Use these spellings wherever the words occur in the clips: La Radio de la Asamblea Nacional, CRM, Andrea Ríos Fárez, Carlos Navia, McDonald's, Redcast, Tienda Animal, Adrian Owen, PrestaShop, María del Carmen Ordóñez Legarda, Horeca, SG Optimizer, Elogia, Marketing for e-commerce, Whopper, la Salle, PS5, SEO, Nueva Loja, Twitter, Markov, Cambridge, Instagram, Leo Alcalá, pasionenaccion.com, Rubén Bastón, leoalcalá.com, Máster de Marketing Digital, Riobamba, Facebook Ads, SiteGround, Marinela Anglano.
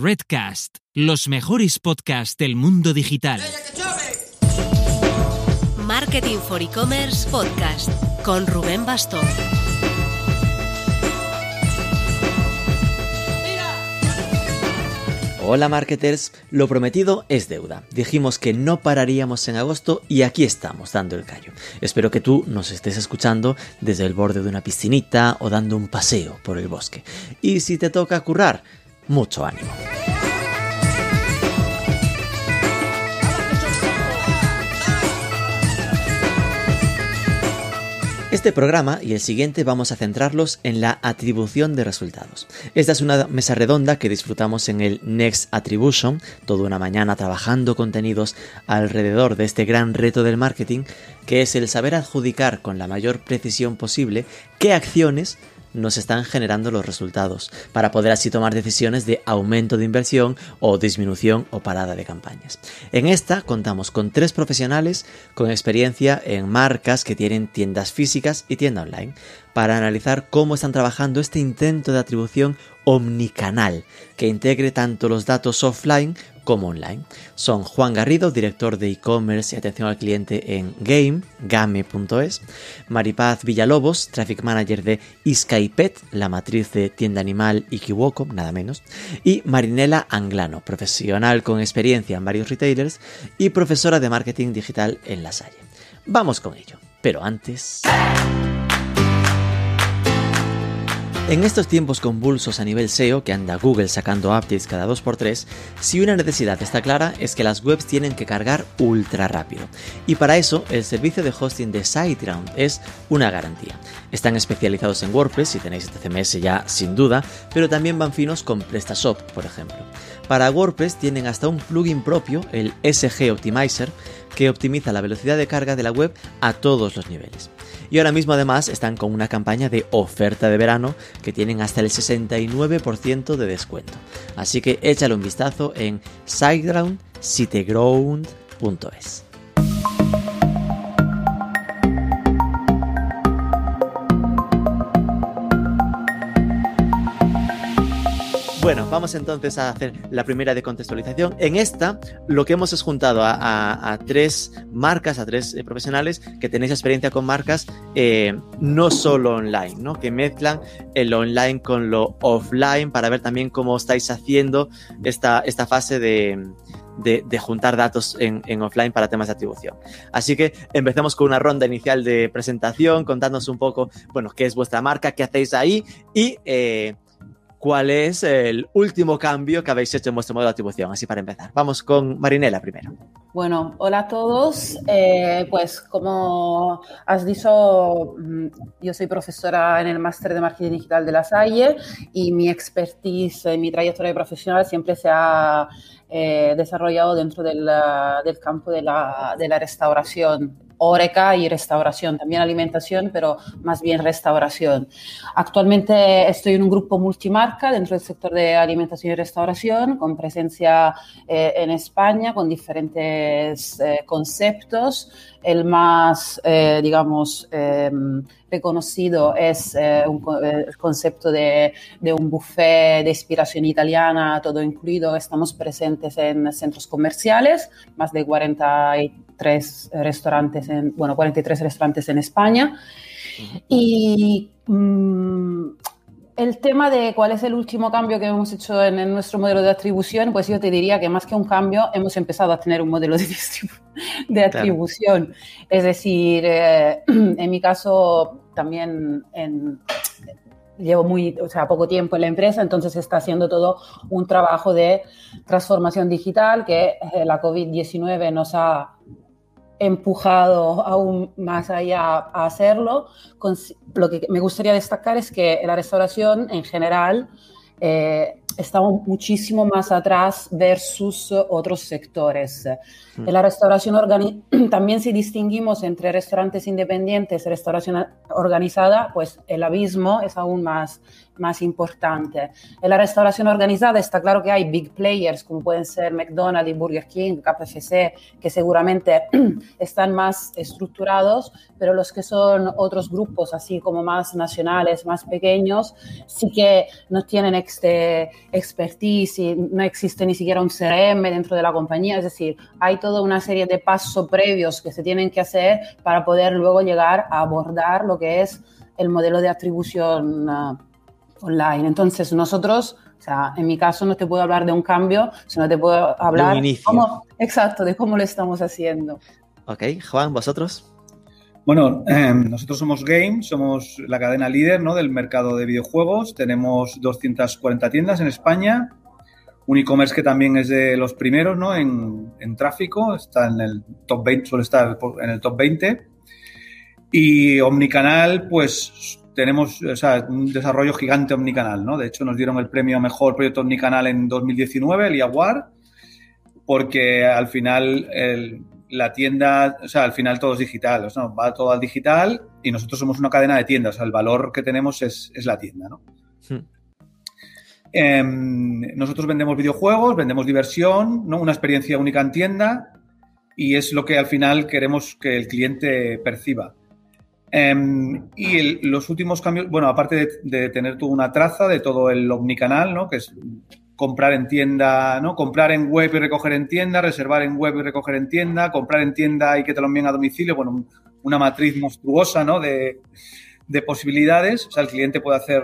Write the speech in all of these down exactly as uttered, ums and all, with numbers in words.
Redcast, los mejores podcasts del mundo digital. Marketing for e-commerce podcast con Rubén Bastón. Hola marketers, lo prometido es deuda. Dijimos que no pararíamos en agosto y aquí estamos dando el callo. Espero que tú nos estés escuchando desde el borde de una piscinita o dando un paseo por el bosque. Y si te toca currar, mucho ánimo. Este programa y el siguiente vamos a centrarlos en la atribución de resultados. Esta es una mesa redonda que disfrutamos en el Next Attribution, toda una mañana trabajando contenidos alrededor de este gran reto del marketing, que es el saber adjudicar con la mayor precisión posible qué acciones nos están generando los resultados, para poder así tomar decisiones de aumento de inversión o disminución o parada de campañas. En esta contamos con tres profesionales con experiencia en marcas que tienen tiendas físicas y tienda online, para analizar cómo están trabajando este intento de atribución omnicanal, que integre tanto los datos offline como online. Son Juan Garrido, director de e-commerce y atención al cliente en GAME, game punto es, Maripaz Villalobos, traffic manager de Iskaypet, la matriz de Tienda Animal y Kiwoko, nada menos, y Marinela Anglano, profesional con experiencia en varios retailers y profesora de marketing digital en la Salle. Vamos con ello, pero antes... En estos tiempos convulsos a nivel S E O que anda Google sacando updates cada dos por tres, si una necesidad está clara es que las webs tienen que cargar ultra rápido. Y para eso, el servicio de hosting de SiteGround es una garantía. Están especializados en WordPress, si tenéis este C M S ya sin duda, pero también van finos con PrestaShop, por ejemplo. Para WordPress tienen hasta un plugin propio, el S G Optimizer, que optimiza la velocidad de carga de la web a todos los niveles. Y ahora mismo además están con una campaña de oferta de verano que tienen hasta el sesenta y nueve por ciento de descuento. Así que échale un vistazo en SiteGround, site ground punto es. Bueno, vamos entonces a hacer la primera de contextualización. En esta, lo que hemos es juntado a, a, a tres marcas, a tres eh, profesionales que tenéis experiencia con marcas eh, no solo online, ¿no? Que mezclan el online con lo offline para ver también cómo estáis haciendo esta, esta fase de, de, de juntar datos en, en offline para temas de atribución. Así que empecemos con una ronda inicial de presentación, contándonos un poco, bueno, qué es vuestra marca, qué hacéis ahí y... Eh, ¿Cuál es el último cambio que habéis hecho en vuestro modelo de atribución? Así para empezar. Vamos con Marinela primero. Bueno, hola a todos. Eh, pues como has dicho, yo soy profesora en el Máster de Marketing Digital de la Salle y mi expertise, mi trayectoria profesional siempre se ha eh, desarrollado dentro del, del campo de la, de la restauración. Horeca y restauración, también alimentación, pero más bien restauración. Actualmente estoy en un grupo multimarca dentro del sector de alimentación y restauración, con presencia eh, en España, con diferentes eh, conceptos. El más, eh, digamos, eh, reconocido es eh, un, el concepto de, de un buffet de inspiración italiana, todo incluido. Estamos presentes en centros comerciales, más de cuarenta y tres restaurantes, en, bueno, cuarenta y tres restaurantes en España. Y... Mmm, el tema de cuál es el último cambio que hemos hecho en, en nuestro modelo de atribución, pues yo te diría que más que un cambio, hemos empezado a tener un modelo de, distribu- de atribución. Claro. Es decir, eh, en mi caso también en, llevo muy, o sea, poco tiempo en la empresa, entonces se está haciendo todo un trabajo de transformación digital que la covid diecinueve nos ha empujado aún más allá a hacerlo. Con, lo que me gustaría destacar es que la restauración en general eh, está muchísimo más atrás versus otros sectores. Sí. En la restauración organi- también si distinguimos entre restaurantes independientes y restauración organizada, pues el abismo es aún más más importante. En la restauración organizada está claro que hay big players, como pueden ser McDonald's, Burger King, K F C, que seguramente están más estructurados, pero los que son otros grupos, así como más nacionales, más pequeños, sí que no tienen este expertise, y no existe ni siquiera un C R M dentro de la compañía. Es decir, hay toda una serie de pasos previos que se tienen que hacer para poder luego llegar a abordar lo que es el modelo de atribución uh, online. Entonces, nosotros, o sea, en mi caso no te puedo hablar de un cambio, sino te puedo hablar de un inicio. Cómo, exacto, de cómo lo estamos haciendo. Ok, Juan, ¿vosotros? Bueno, eh, nosotros somos GAME, somos la cadena líder, ¿no?, del mercado de videojuegos. Tenemos doscientas cuarenta tiendas en España, un e-commerce que también es de los primeros, ¿no?, en, en tráfico, está en el top veinte, suele estar en el top veinte. Y omnicanal, pues tenemos, o sea, un desarrollo gigante omnicanal, ¿no? De hecho, nos dieron el premio a mejor proyecto omnicanal en dos mil diecinueve, el I A W A R, porque al final el, la tienda, o sea, al final todo es digital, o sea, va todo al digital y nosotros somos una cadena de tiendas, o sea, el valor que tenemos es, es la tienda, ¿no? Sí. Eh, nosotros vendemos videojuegos, vendemos diversión, ¿no? Una experiencia única en tienda, y es lo que al final queremos que el cliente perciba. Um, y el, los últimos cambios, bueno, aparte de, de tener tú una traza de todo el omnicanal, ¿no?, que es comprar en tienda, ¿no?, comprar en web y recoger en tienda, reservar en web y recoger en tienda, comprar en tienda y que te lo envíen a domicilio, bueno, una matriz monstruosa, ¿no?, de, de posibilidades. O sea, el cliente puede hacer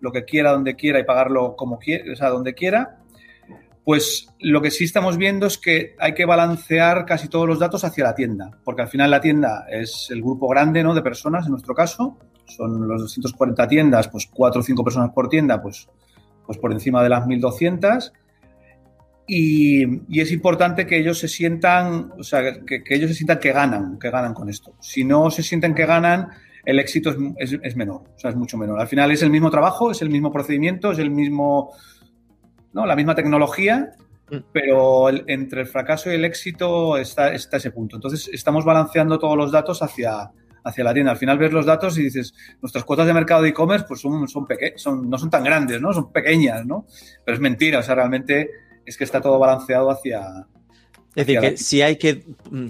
lo que quiera, donde quiera y pagarlo como quiera, o sea, donde quiera. Pues lo que sí estamos viendo es que hay que balancear casi todos los datos hacia la tienda, porque al final la tienda es el grupo grande, ¿no?, de personas, en nuestro caso, son los doscientas cuarenta tiendas, pues cuatro o cinco personas por tienda, pues, pues por encima de las mil doscientas, y, y es importante que ellos se sientan, o sea, que, que ellos se sientan que ganan, que ganan con esto. Si no se sienten que ganan, el éxito es, es, es menor, o sea, es mucho menor. Al final es el mismo trabajo, es el mismo procedimiento, es el mismo... ¿no?, la misma tecnología, pero el, entre el fracaso y el éxito está, está ese punto. Entonces, estamos balanceando todos los datos hacia, hacia la tienda. Al final ves los datos y dices, nuestras cuotas de mercado de e-commerce pues son, son peque- son, no son tan grandes, ¿no?, son pequeñas, ¿no? Pero es mentira, o sea, realmente es que está todo balanceado hacia... Es decir, que si hay que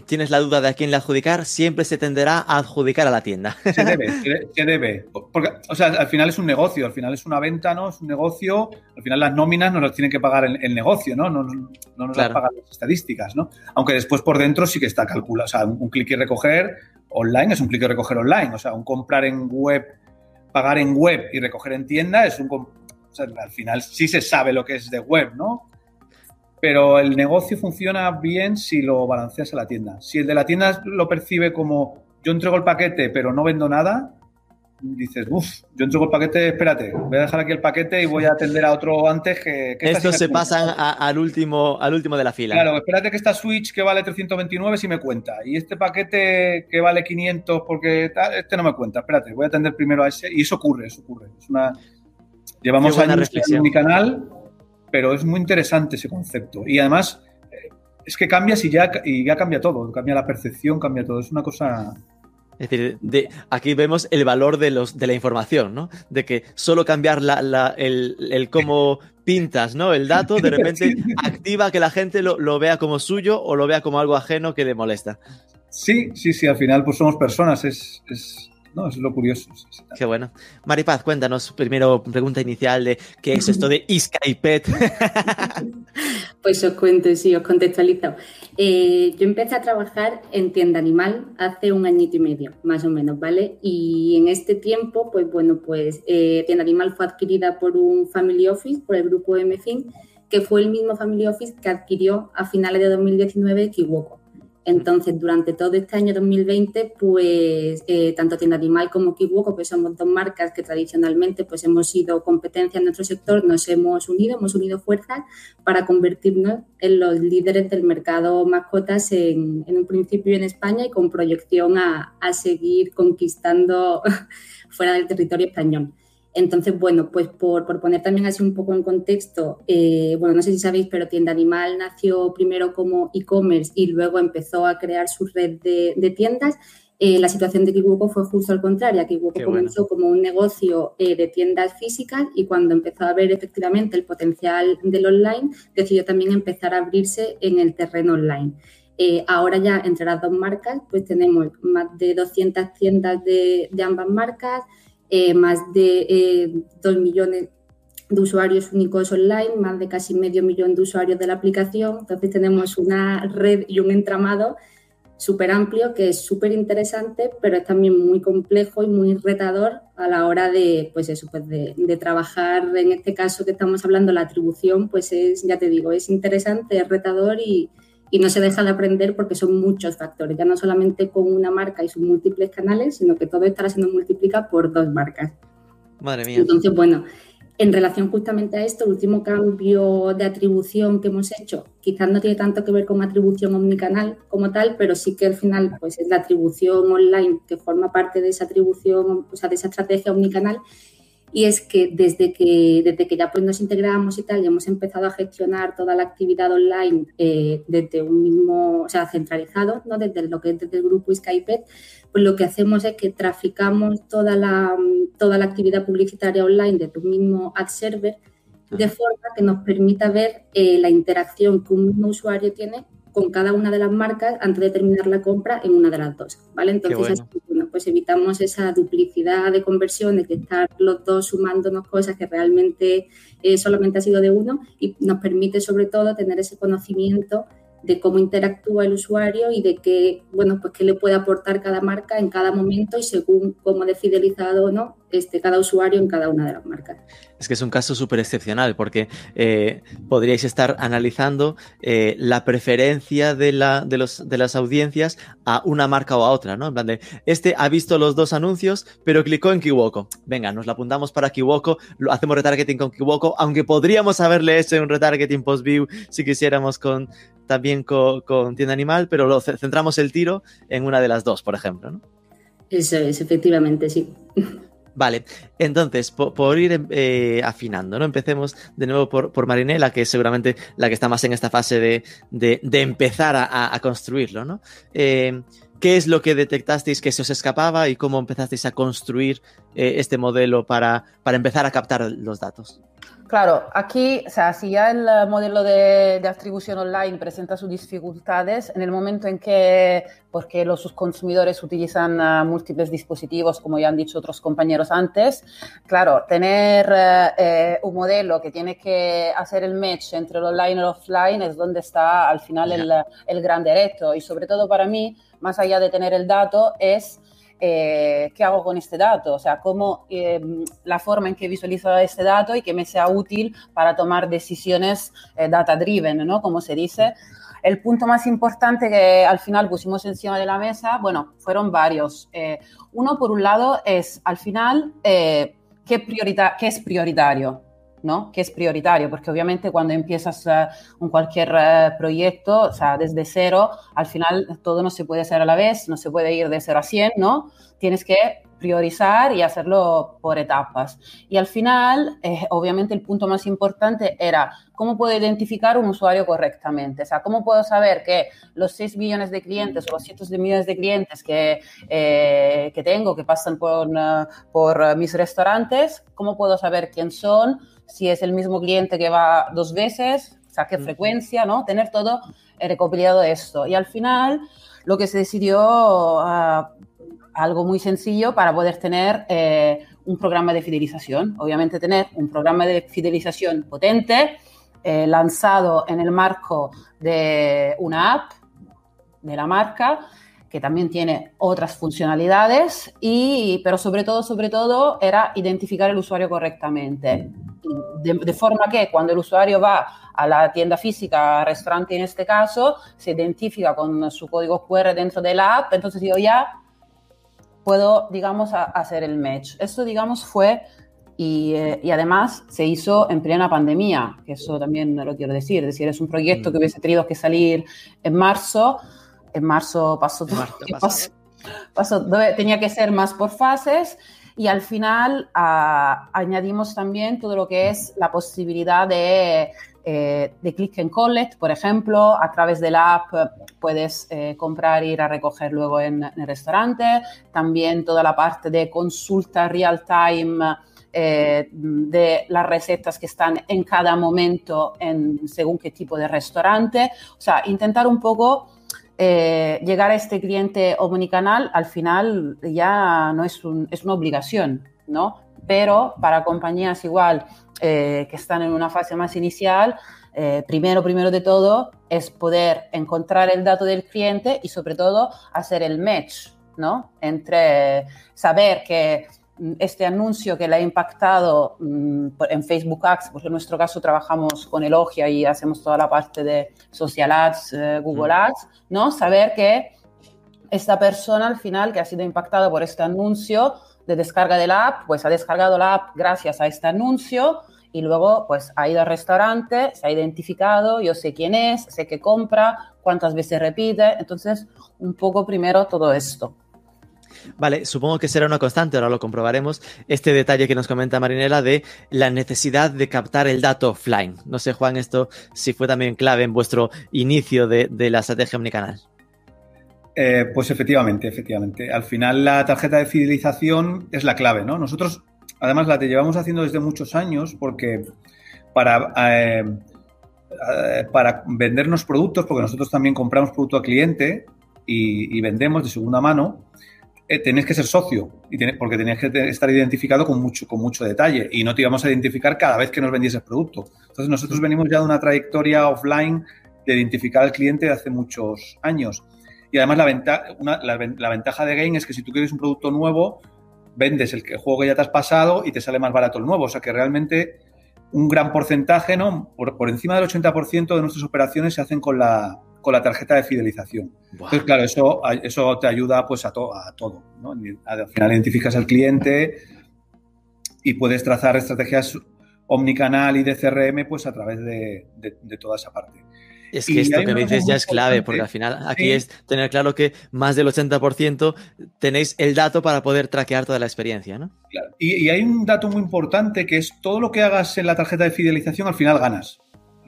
tienes la duda de a quién le adjudicar, siempre se tenderá a adjudicar a la tienda. Se debe, se debe. Porque, o sea, al final es un negocio, al final es una venta, ¿no? Es un negocio, al final las nóminas nos las tienen que pagar el, el negocio, ¿no? No, no, no nos claro. las pagan las estadísticas, ¿no? Aunque después por dentro sí que está calculado. O sea, un, un clic y recoger online es un clic y recoger online. O sea, un comprar en web, pagar en web y recoger en tienda es un... O sea, al final sí se sabe lo que es de web, ¿no? Pero el negocio funciona bien si lo balanceas a la tienda. Si el de la tienda lo percibe como yo entrego el paquete pero no vendo nada, dices, uff, yo entrego el paquete, espérate, voy a dejar aquí el paquete y voy a atender a otro antes que... que Estos se pasan a, al, último, al último de la fila. Claro, espérate que esta Switch que vale trescientos veintinueve sí me cuenta y este paquete que vale quinientos porque tal, este no me cuenta, espérate, voy a atender primero a ese. Y eso ocurre, eso ocurre. Es una... Llevamos años en mi canal... Pero es muy interesante ese concepto. Y además, es que cambias y ya, y ya cambia todo. Cambia la percepción, cambia todo. Es una cosa... Es decir, de, aquí vemos el valor de, los, de la información, ¿no? De que solo cambiar la, la, el, el cómo pintas, ¿no?, el dato, de repente activa que la gente lo, lo vea como suyo o lo vea como algo ajeno que le molesta. Sí, sí, sí. Al final, pues somos personas. Es... es... No, eso es lo curioso. Qué bueno. Maripaz, cuéntanos, primero, pregunta inicial de ¿qué es esto de Iskaypet? Pues os cuento, sí, os contextualizo. Eh, yo empecé a trabajar en Tienda Animal hace un añito y medio, más o menos, ¿vale? Y en este tiempo, pues bueno, pues eh, Tienda Animal fue adquirida por un family office, por el grupo MFin, que fue el mismo family office que adquirió a finales de dos mil diecinueve Kiwoko. Entonces, durante todo este año dos mil veinte, pues eh, tanto Tienda Animal como Kiwoko, que somos dos marcas que tradicionalmente pues hemos sido competencia en nuestro sector, nos hemos unido, hemos unido fuerzas para convertirnos en los líderes del mercado mascotas en, en un principio en España y con proyección a, a seguir conquistando fuera del territorio español. Entonces, bueno, pues por, por poner también así un poco en contexto, eh, bueno, no sé si sabéis, pero Tienda Animal nació primero como e-commerce y luego empezó a crear su red de, de tiendas Eh, la situación de Kiwoko fue justo al contrario. Kiwoko comenzó bueno. como un negocio eh, de tiendas físicas y cuando empezó a ver efectivamente el potencial del online, decidió también empezar a abrirse en el terreno online. Eh, ahora ya entre las dos marcas, pues tenemos más de doscientas tiendas de, de ambas marcas, eh, más de eh, dos millones de usuarios únicos online, más de casi medio millón de usuarios de la aplicación. Entonces tenemos una red y un entramado súper amplio, que es súper interesante, pero es también muy complejo y muy retador a la hora de, pues eso, pues de, de trabajar. En este caso que estamos hablando, la atribución, pues es, ya te digo, es interesante, es retador y, y no se deja de aprender porque son muchos factores, ya no solamente con una marca y sus múltiples canales, sino que todo estará siendo multiplicado por dos marcas. Madre mía. Entonces, bueno, en relación justamente a esto, el último cambio de atribución que hemos hecho, quizás no tiene tanto que ver con atribución omnicanal como tal, pero sí que al final pues es la atribución online que forma parte de esa atribución, o sea, de esa estrategia omnicanal. Y es que desde que desde que ya pues nos integramos y tal, ya hemos empezado a gestionar toda la actividad online eh, desde un mismo, o sea, centralizado, ¿no? Desde lo que es desde el grupo Iskaypet, pues lo que hacemos es que traficamos toda la toda la actividad publicitaria online desde un mismo ad server, de forma que nos permita ver eh, la interacción que un mismo usuario tiene con cada una de las marcas antes de terminar la compra en una de las dos, ¿vale? Entonces, bueno. Así, bueno, pues evitamos esa duplicidad de conversiones, de estar los dos sumándonos cosas que realmente eh, solamente ha sido de uno, y nos permite sobre todo tener ese conocimiento de cómo interactúa el usuario y de qué, bueno, pues qué le puede aportar cada marca en cada momento y según cómo de fidelizado o no este, cada usuario en cada una de las marcas. Es que es un caso súper excepcional porque eh, podríais estar analizando eh, la preferencia de, la, de, los, de las audiencias a una marca o a otra, ¿no? En plan de, este ha visto los dos anuncios, pero clicó en Kiwoko. Venga, nos la apuntamos para Kiwoko, lo, hacemos retargeting con Kiwoko, aunque podríamos haberle hecho un retargeting post-view si quisiéramos con también con, con Tienda Animal, pero lo centramos el tiro en una de las dos, por ejemplo, ¿no? Eso es, efectivamente, sí. Vale, entonces, por, por ir eh, afinando, ¿no? Empecemos de nuevo por, por Marinela, que es seguramente la que está más en esta fase de, de, de empezar a, a construirlo, ¿no? Eh, ¿Qué es lo que detectasteis que se os escapaba y cómo empezasteis a construir eh, este modelo para, para empezar a captar los datos? Claro, aquí, o sea, si ya el modelo de, de atribución online presenta sus dificultades, en el momento en que, porque los consumidores utilizan uh, múltiples dispositivos, como ya han dicho otros compañeros antes, claro, tener uh, eh, un modelo que tiene que hacer el match entre el online y el offline es donde está al final el, el gran reto. Y sobre todo para mí, más allá de tener el dato, es... Eh, ¿qué hago con este dato? O sea, cómo eh, la forma en que visualizo este dato y que me sea útil para tomar decisiones eh, data-driven, ¿no? Como se dice. El punto más importante que al final pusimos encima de la mesa, bueno, fueron varios. Eh, uno, por un lado, es al final eh, ¿qué, priorita- qué es prioritario? ¿No? Que es prioritario, porque obviamente cuando empiezas uh, un cualquier uh, proyecto, o sea, desde cero, al final todo no se puede hacer a la vez, no se puede ir de cero a cien, ¿no? Tienes que priorizar y hacerlo por etapas. Y al final, eh, obviamente el punto más importante era cómo puedo identificar un usuario correctamente. O sea, cómo puedo saber que los seis millones de clientes o los cientos de millones de clientes que, eh, que tengo, que pasan por, uh, por uh, mis restaurantes, cómo puedo saber quién son, si es el mismo cliente que va dos veces, o sea, qué frecuencia, ¿no? Tener todo recopilado esto. Y al final, lo que se decidió, uh, algo muy sencillo para poder tener eh, un programa de fidelización. Obviamente, tener un programa de fidelización potente, eh, lanzado en el marco de una app de la marca, que también tiene otras funcionalidades, y, pero sobre todo, sobre todo, era identificar el usuario correctamente. De, de forma que cuando el usuario va a la tienda física, restaurante en este caso, se identifica con su código cu erre dentro de la app, entonces yo ya puedo, digamos, a, hacer el match. Esto, digamos, fue, y, eh, y además se hizo en plena pandemia, que eso también lo quiero decir, es decir, es un proyecto que hubiese tenido que salir en marzo, en marzo pasó todo, pasó, pasó, tenía que ser más por fases. Y al final a, añadimos también todo lo que es la posibilidad de, eh, de click and collect, por ejemplo, a través de la app puedes eh, comprar e ir a recoger luego en, en el restaurante. También toda la parte de consulta real time eh, de las recetas que están en cada momento en, según qué tipo de restaurante. O sea, intentar un poco... Eh, llegar a este cliente omnicanal al final ya no es, un, es una obligación, ¿no? Pero para compañías igual eh, que están en una fase más inicial, eh, primero, primero de todo es poder encontrar el dato del cliente y sobre todo hacer el match, ¿no? Entre saber que este anuncio que le ha impactado mmm, en Facebook Ads, porque en nuestro caso trabajamos con Elogia y hacemos toda la parte de Social Ads, eh, Google Ads, ¿no? Saber que esta persona al final que ha sido impactada por este anuncio de descarga de la app, pues ha descargado la app gracias a este anuncio y luego pues ha ido al restaurante, se ha identificado, yo sé quién es, sé qué compra, cuántas veces repite. Entonces, un poco primero todo esto. Vale, supongo que será una constante, ahora lo comprobaremos, este detalle que nos comenta Marinela de la necesidad de captar el dato offline. No sé, Juan, esto si fue también clave en vuestro inicio de, de la estrategia omnicanal. Eh, pues efectivamente, efectivamente. Al final la tarjeta de fidelización es la clave, ¿no? Nosotros, además, la te llevamos haciendo desde muchos años porque para... Eh, para vendernos productos, porque nosotros también compramos producto a cliente y, y vendemos de segunda mano, Eh, tenés que ser socio y tenés, porque tenías que te, estar identificado con mucho, con mucho detalle y no te íbamos a identificar cada vez que nos vendieses producto. Entonces, nosotros venimos ya de una trayectoria offline de identificar al cliente de hace muchos años. Y además, la, venta, una, la, la ventaja de GAME es que si tú quieres un producto nuevo, vendes el, el juego que ya te has pasado y te sale más barato el nuevo. O sea, que realmente un gran porcentaje, ¿no? Por, por encima del ochenta por ciento de nuestras operaciones se hacen con la... con la tarjeta de fidelización. Wow. Entonces, claro, eso, eso te ayuda pues a, to, a todo, ¿no? Al final identificas al cliente y puedes trazar estrategias omnicanal y de C R M pues a través de, de, de toda esa parte. Es que y esto que me dices ya es clave, porque al final aquí sí. Es tener claro que más del ochenta por ciento tenéis el dato para poder traquear toda la experiencia, ¿no? Claro. Y, y hay un dato muy importante que es todo lo que hagas en la tarjeta de fidelización al final ganas.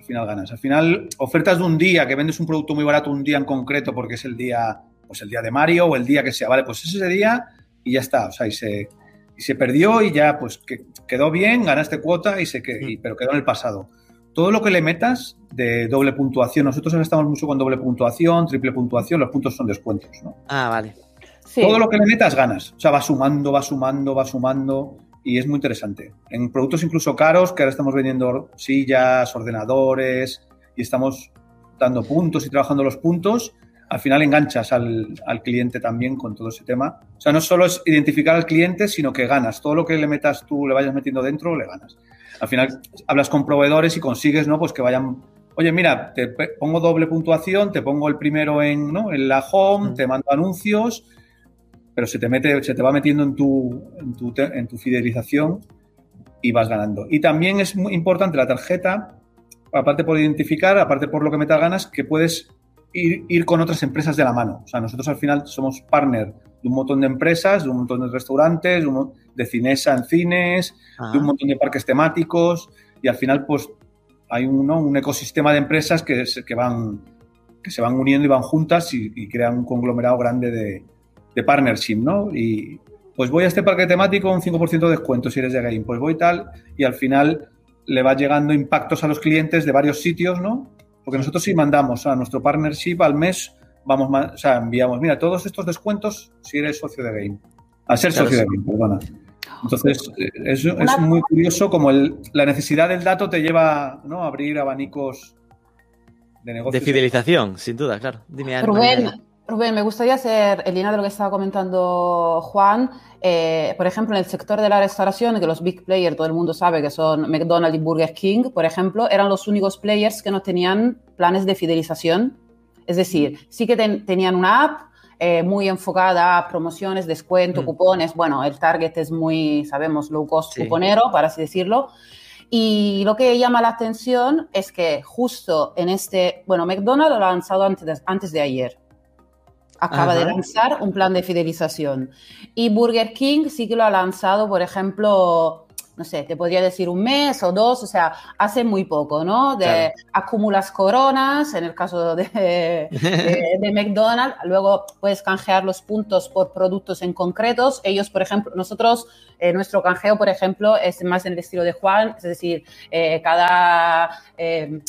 final ganas. Al final, ofertas de un día, que vendes un producto muy barato un día en concreto porque es el día, pues el día de Mario o el día que sea, vale, pues ese día y ya está, o sea, y se, y se perdió y ya, pues que, quedó bien, ganaste cuota, y se y, pero quedó en el pasado. Todo lo que le metas de doble puntuación, nosotros ahora estamos mucho con doble puntuación, triple puntuación, los puntos son descuentos, ¿no? Ah, vale. Sí. Todo lo que le metas ganas, o sea, va sumando, va sumando, va sumando... Y es muy interesante. En productos incluso caros, que ahora estamos vendiendo sillas, ordenadores, y estamos dando puntos y trabajando los puntos, al final enganchas al, al cliente también con todo ese tema. O sea, no solo es identificar al cliente, sino que ganas. Todo lo que le metas tú, le vayas metiendo dentro, le ganas. Al final hablas con proveedores y consigues, ¿no? Pues que vayan, oye, mira, te pongo doble puntuación, te pongo el primero en, ¿no? en la home, mm. te mando anuncios... pero se te mete, se te va metiendo en tu, en tu, en tu fidelización y vas ganando. Y también es muy importante la tarjeta, aparte por identificar, aparte por lo que metas ganas, que puedes ir, ir con otras empresas de la mano. O sea, nosotros al final somos partner de un montón de empresas, de un montón de restaurantes, de, un, de Cinesa en cines, ah. de un montón de parques temáticos y al final pues hay un, ¿no? un ecosistema de empresas que, que, van, que se van uniendo y van juntas y, y crean un conglomerado grande de... de partnership, ¿no? Y pues voy a este parque temático un cinco por ciento de descuento si eres de GAME, pues voy tal y al final le va llegando impactos a los clientes de varios sitios, ¿no? Porque nosotros sí mandamos a nuestro partnership al mes, vamos, o sea, enviamos, mira, todos estos descuentos si eres socio de GAME, a ser claro, socio sí. de GAME, perdona. Entonces, es, es muy curioso como el, la necesidad del dato te lleva, ¿no? A abrir abanicos de negocios. De fidelización, de... sin duda, claro. Dime algo. Rubén, me gustaría hacer, en línea de lo que estaba comentando Juan, eh, por ejemplo, en el sector de la restauración, que los big players, todo el mundo sabe que son McDonald's y Burger King, por ejemplo, eran los únicos players que no tenían planes de fidelización. Es decir, sí que ten, tenían una app eh, muy enfocada a promociones, descuento, mm. cupones. Bueno, el target es muy, sabemos, low cost sí. cuponero, para así decirlo. Y lo que llama la atención es que justo en este, bueno, McDonald's lo ha lanzado antes de, antes de ayer. Acaba Ajá. de lanzar un plan de fidelización. Y Burger King sí que lo ha lanzado, por ejemplo, no sé, te podría decir un mes o dos, o sea, hace muy poco, ¿no? De, claro. Acumulas coronas, en el caso de, de, de McDonald's, luego puedes canjear los puntos por productos en concretos. Ellos, por ejemplo, nosotros, eh, nuestro canjeo, por ejemplo, es más en el estilo de Juan, es decir, eh, cada... Eh,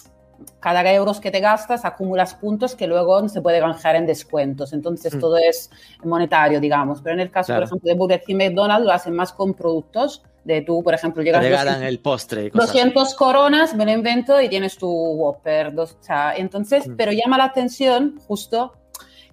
cada euros que te gastas acumulas puntos que luego se puede canjear en descuentos. Entonces, mm. todo es monetario, digamos. Pero en el caso, claro. por ejemplo, de Burger King y McDonald's lo hacen más con productos. De tú, por ejemplo, llegas... Te regalan el postre. Y cosas doscientas así. Coronas, me lo invento y tienes tu Whopper. Dos, o sea, entonces, mm. pero llama la atención justo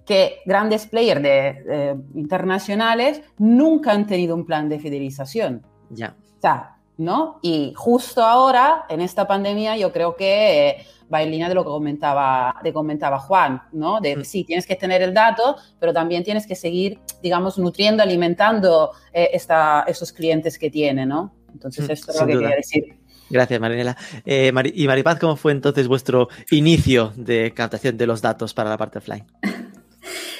que grandes players de, eh, internacionales nunca han tenido un plan de fidelización. Ya. O sea, ¿no? Y justo ahora, en esta pandemia, yo creo que eh, va en línea de lo que comentaba, de comentaba Juan, ¿no? De, mm. sí, tienes que tener el dato, pero también tienes que seguir, digamos, nutriendo, alimentando eh, esta, esos clientes que tiene, ¿no? Entonces, mm, esto es lo que duda. Quería decir. Gracias, Marinela. Eh, Mari- y Maripaz, ¿cómo fue entonces vuestro inicio de captación de los datos para la parte offline?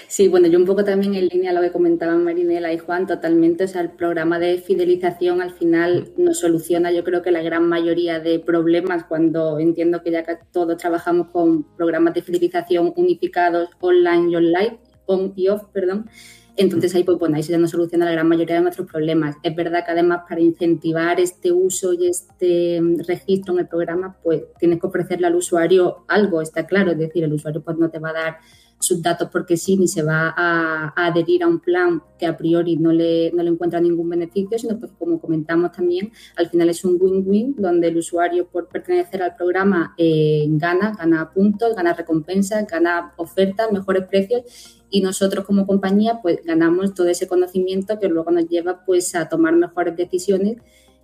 Sí, bueno, yo un poco también en línea a lo que comentaban Marinela y Juan, totalmente, o sea, el programa de fidelización al final nos soluciona, yo creo que la gran mayoría de problemas, cuando entiendo que ya todos trabajamos con programas de fidelización unificados online y online, on y off, perdón, entonces ahí pues bueno, ahí se nos soluciona la gran mayoría de nuestros problemas. Es verdad que además para incentivar este uso y este registro en el programa, pues tienes que ofrecerle al usuario algo, está claro, es decir, el usuario pues no te va a dar sus datos porque sí, ni se va a, a adherir a un plan que a priori no le, no le encuentra ningún beneficio, sino que, como comentamos también, al final es un win-win donde el usuario, por pertenecer al programa, eh, gana, gana puntos, gana recompensas, gana ofertas, mejores precios, y nosotros como compañía pues ganamos todo ese conocimiento que luego nos lleva pues a tomar mejores decisiones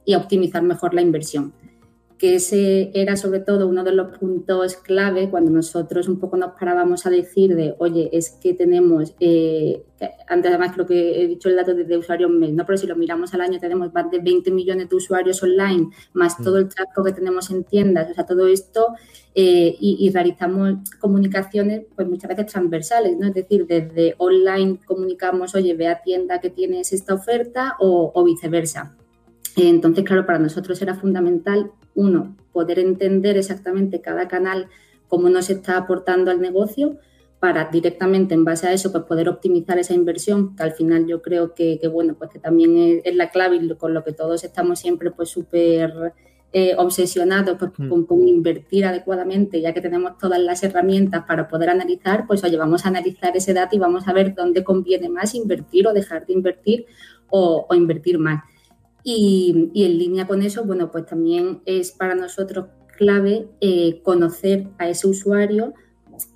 y a optimizar mejor la inversión. Que ese era sobre todo uno de los puntos clave cuando nosotros un poco nos parábamos a decir de, oye, es que tenemos, eh, que antes además creo que he dicho el dato de, de usuarios mes, ¿no? Pero si lo miramos al año tenemos más de veinte millones de usuarios online, más todo el tráfico que tenemos en tiendas, o sea, todo esto, eh, y, y realizamos comunicaciones pues muchas veces transversales, ¿no? Es decir, desde online comunicamos, oye, ve a tienda que tienes esta oferta o, o viceversa. Entonces, claro, para nosotros era fundamental, uno, poder entender exactamente cada canal cómo nos está aportando al negocio para directamente, en base a eso, pues poder optimizar esa inversión, que al final yo creo que, que bueno, pues que también es, es la clave y con lo que todos estamos siempre pues súper eh, obsesionados pues, mm. con, con invertir adecuadamente, ya que tenemos todas las herramientas para poder analizar, pues oye, vamos a analizar ese dato y vamos a ver dónde conviene más invertir o dejar de invertir o, o invertir más. Y, y en línea con eso, bueno, pues también es para nosotros clave eh, conocer a ese usuario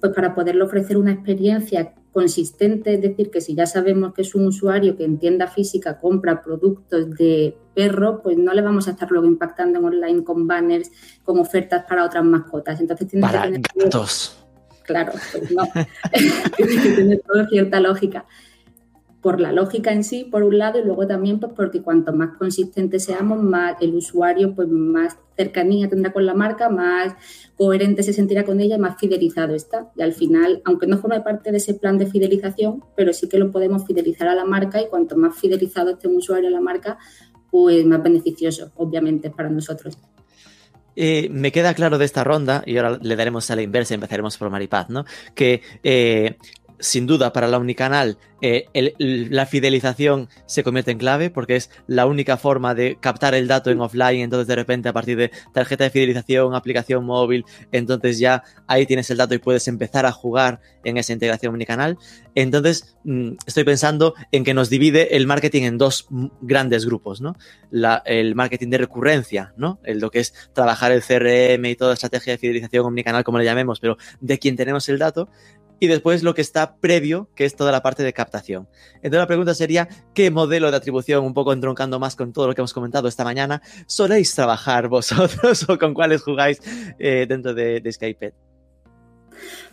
pues para poderle ofrecer una experiencia consistente, es decir, que si ya sabemos que es un usuario que en tienda física compra productos de perro, pues no le vamos a estar luego impactando en online con banners, con ofertas para otras mascotas. Entonces tiene que tener datos. Claro, pues no. Tiene que tener toda cierta lógica. Por la lógica en sí, por un lado, y luego también pues porque cuanto más consistentes seamos, más el usuario pues más cercanía tendrá con la marca, más coherente se sentirá con ella y más fidelizado está. Y al final, aunque no forme parte de ese plan de fidelización, pero sí que lo podemos fidelizar a la marca y cuanto más fidelizado esté un usuario a la marca, pues más beneficioso, obviamente, para nosotros. Eh, me queda claro de esta ronda, y ahora le daremos a la inversa, empezaremos por Maripaz, ¿no? Que... Eh, sin duda, para la omnicanal, eh, el, la fidelización se convierte en clave porque es la única forma de captar el dato en offline. Entonces, de repente, a partir de tarjeta de fidelización, aplicación móvil, entonces ya ahí tienes el dato y puedes empezar a jugar en esa integración omnicanal. Entonces, mmm, estoy pensando en que nos divide el marketing en dos grandes grupos, ¿no? La, el marketing de recurrencia, ¿no? El, lo que es trabajar el C R M y toda estrategia de fidelización omnicanal, como le llamemos, pero de quien tenemos el dato. Y después lo que está previo, que es toda la parte de captación. Entonces la pregunta sería, ¿qué modelo de atribución, un poco entroncando más con todo lo que hemos comentado esta mañana, soléis trabajar vosotros o con cuáles jugáis eh, dentro de, de Iskaypet?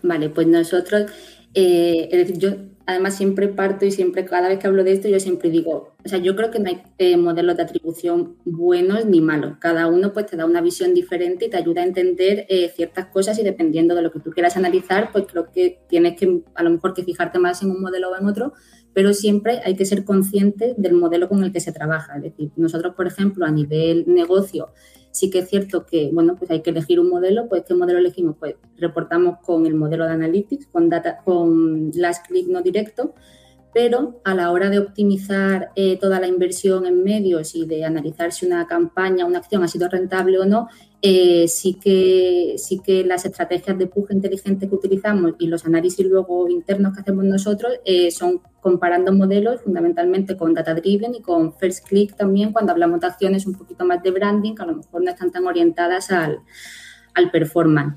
Vale, pues nosotros Eh, es decir, yo además siempre parto y siempre, cada vez que hablo de esto, yo siempre digo, o sea, yo creo que no hay eh, modelos de atribución buenos ni malos. Cada uno pues te da una visión diferente y te ayuda a entender eh, ciertas cosas, y dependiendo de lo que tú quieras analizar, pues creo que tienes que a lo mejor que fijarte más en un modelo o en otro, pero siempre hay que ser consciente del modelo con el que se trabaja. Es decir, nosotros, por ejemplo, a nivel negocio, sí que es cierto que, bueno, pues hay que elegir un modelo. Pues, ¿qué modelo elegimos? Pues reportamos con el modelo de Analytics, con, data, con last click no directo, pero a la hora de optimizar eh, toda la inversión en medios y de analizar si una campaña, una acción ha sido rentable o no, eh, sí que, sí que las estrategias de puja inteligente que utilizamos y los análisis luego internos que hacemos nosotros eh, son comparando modelos fundamentalmente con Data Driven y con First Click también, cuando hablamos de acciones un poquito más de branding, que a lo mejor no están tan orientadas al, al performance.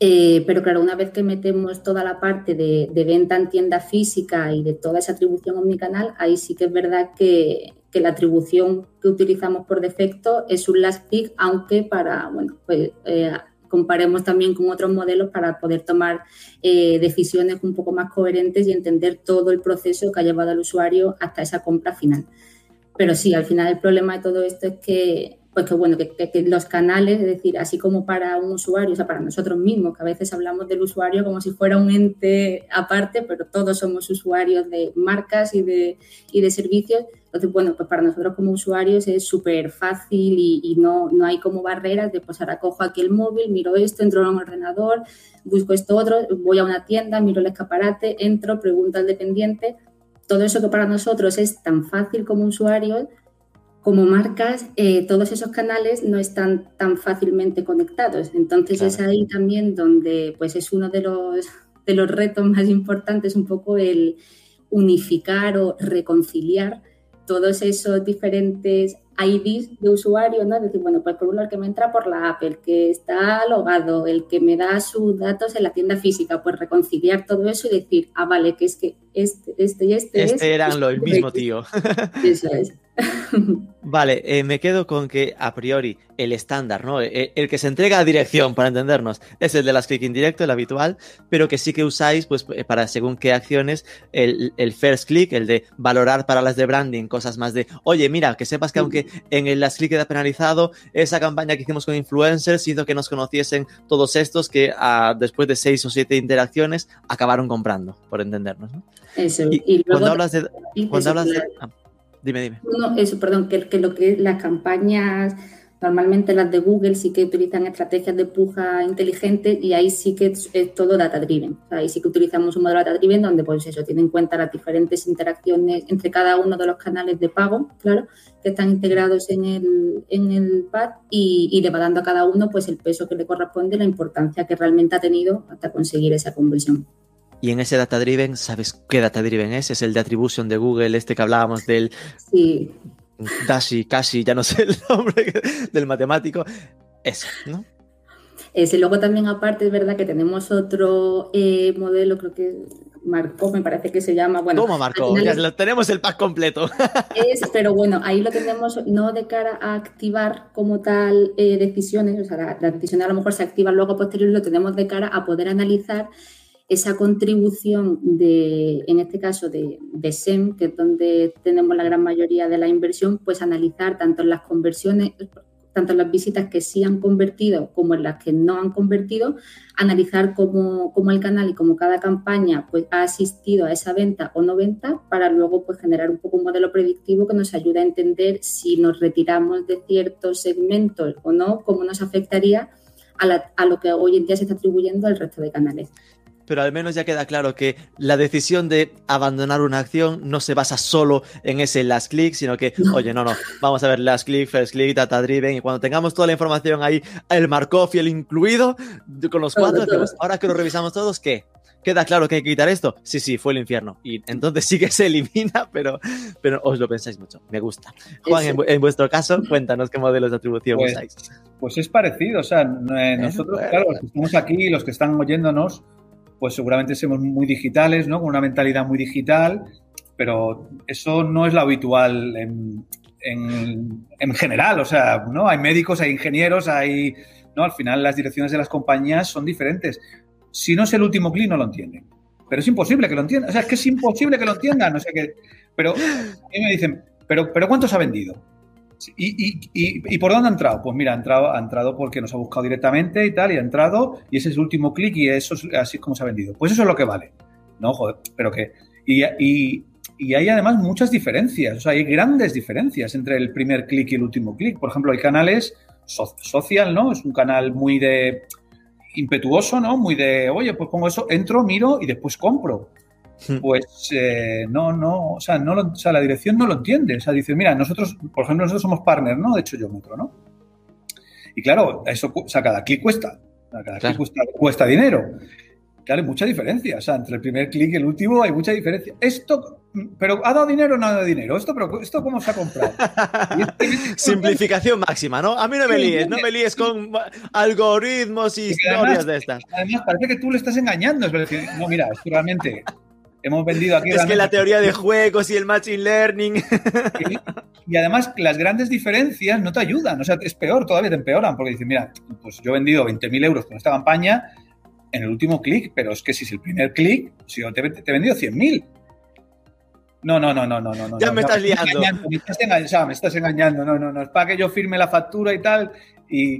Eh, pero claro, una vez que metemos toda la parte de, de venta en tienda física y de toda esa atribución omnicanal, ahí sí que es verdad que, que la atribución que utilizamos por defecto es un last click, aunque para, bueno, pues eh, comparemos también con otros modelos para poder tomar eh, decisiones un poco más coherentes y entender todo el proceso que ha llevado al usuario hasta esa compra final. Pero sí, al final el problema de todo esto es que pues que bueno, que, que los canales, es decir, así como para un usuario, o sea, para nosotros mismos, que a veces hablamos del usuario como si fuera un ente aparte, pero todos somos usuarios de marcas y de, y de servicios. Entonces, bueno, pues para nosotros como usuarios es súper fácil y, y no, no hay como barreras de, pues ahora cojo aquí el móvil, miro esto, entro a un ordenador, busco esto otro, voy a una tienda, miro el escaparate, entro, pregunto al dependiente. Todo eso que para nosotros es tan fácil como usuarios, como marcas, eh, todos esos canales no están tan fácilmente conectados. Entonces, claro, es ahí también donde pues es uno de los, de los retos más importantes, un poco el unificar o reconciliar todos esos diferentes I Ds de usuario, ¿no? Es decir, bueno, pues por un lado el que me entra por la app, el que está logado, el que me da sus datos en la tienda física, pues reconciliar todo eso y decir, ah, vale, que es que este, este y este. Este es, eran este, lo el mismo este. Tío. Eso es. Vale, eh, me quedo con que a priori el estándar, ¿no? El, el que se entrega a dirección, para entendernos, es el de las click indirecto, el habitual, pero que sí que usáis, pues, para según qué acciones, el, el first click, el de valorar para las de branding, cosas más de, oye, mira, que sepas que aunque en el last click queda penalizado, esa campaña que hicimos con influencers hizo que nos conociesen todos estos que a, después de seis o siete interacciones acabaron comprando, por entendernos, ¿no? Eso, y, y luego, cuando hablas de... Cuando hablas de ah, Dime, dime. No, eso, perdón, que, que lo que es las campañas, normalmente las de Google sí que utilizan estrategias de puja inteligente y ahí sí que es, es todo data driven. O sea, ahí sí que utilizamos un modelo data driven donde, pues eso, tiene en cuenta las diferentes interacciones entre cada uno de los canales de pago, claro, que están integrados en el, en el pad y, y le va dando a cada uno pues el peso que le corresponde, la importancia que realmente ha tenido hasta conseguir esa conversión. Y en ese Data Driven, ¿sabes qué Data Driven es? Es el de Attribution de Google, este que hablábamos del... Sí. Dashi, Kashi, ya no sé el nombre del matemático. Eso, ¿no? Ese, luego también aparte es verdad que tenemos otro eh, modelo, creo que Marco, me parece que se llama. Bueno, ¿cómo Marco? Ya lo, tenemos el pack completo. Es, pero bueno, ahí lo tenemos no de cara a activar como tal eh, decisiones, o sea, las la decisiones a lo mejor se activan luego posterior, lo tenemos de cara a poder analizar esa contribución de, en este caso, de, de S E M, que es donde tenemos la gran mayoría de la inversión, pues analizar tanto en las conversiones, tanto en las visitas que sí han convertido como en las que no han convertido, analizar cómo, cómo el canal y cómo cada campaña pues, ha asistido a esa venta o no venta, para luego pues, generar un poco un modelo predictivo que nos ayude a entender si nos retiramos de ciertos segmentos o no, cómo nos afectaría a, la, a lo que hoy en día se está atribuyendo al resto de canales. Pero al menos ya queda claro que la decisión de abandonar una acción no se basa solo en ese last click, sino que, oye, no, no, vamos a ver last click, first click, data driven, y cuando tengamos toda la información ahí, el Markov y el incluido, con los cuatro, decimos, ahora que lo revisamos todos, ¿qué? ¿Queda claro que hay que quitar esto? Sí, sí, fue el infierno. Y entonces sí que se elimina, pero, pero os lo pensáis mucho. Me gusta. Juan, en, en vuestro caso, cuéntanos qué modelos de atribución pues, usáis. Pues es parecido. O sea, eh, nosotros, claro, los que estamos aquí, los que están oyéndonos, pues seguramente somos muy digitales, ¿no? Con una mentalidad muy digital, pero eso no es lo habitual en, en, en general. O sea, ¿no? Hay médicos, hay ingenieros, hay... ¿no? Al final las direcciones de las compañías son diferentes. Si no es el último clic, no lo entienden. pero es imposible que lo entiendan. O sea, es que es imposible que lo entiendan. O sea que, pero a mí me dicen, pero, pero ¿cuántos ha vendido? ¿Y, y, y, ¿Y por dónde ha entrado? Pues mira, ha entrado, ha entrado porque nos ha buscado directamente y tal, y ha entrado, y ese es el último clic y eso es, así es como se ha vendido. Pues eso es lo que vale. No, joder, pero que... Y, y, y hay además muchas diferencias, o sea, hay grandes diferencias entre el primer clic y el último clic. Por ejemplo, hay canales so- social, ¿no? Es un canal muy de... impetuoso, ¿no? Muy de, oye, pues pongo eso, entro, miro y después compro. Sí. Pues eh, no, no, o sea, no lo, o sea, la dirección no lo entiende. O sea, dice, mira, nosotros, por ejemplo, nosotros somos partner, ¿no? De hecho, yo metro, ¿no? Y claro, eso, o sea, cada clic cuesta. Cada claro. clic cuesta, cuesta dinero. Claro, hay mucha diferencia. O sea, entre el primer clic y el último hay mucha diferencia. Esto, pero ¿ha dado dinero o no ha dado dinero? Esto, pero ¿esto cómo se ha comprado? Simplificación máxima, ¿no? A mí no me líes, no me líes con algoritmos y historias de estas. Además, parece que tú le estás engañando. Es decir, no, mira, es que realmente hemos vendido aquí... Es que la teoría de juegos y el machine learning... Y además, las grandes diferencias no te ayudan. O sea, es peor, todavía te empeoran. Porque dicen, mira, pues yo he vendido veinte mil euros con esta campaña... en el último clic, pero es que si es el primer clic, si yo te, te he vendido cien mil. No, no, no, no, no, no. Ya no, me estás no, liando. Me estás engañando, me estás engañando. No, no, no. Es para que yo firme la factura y tal. Y,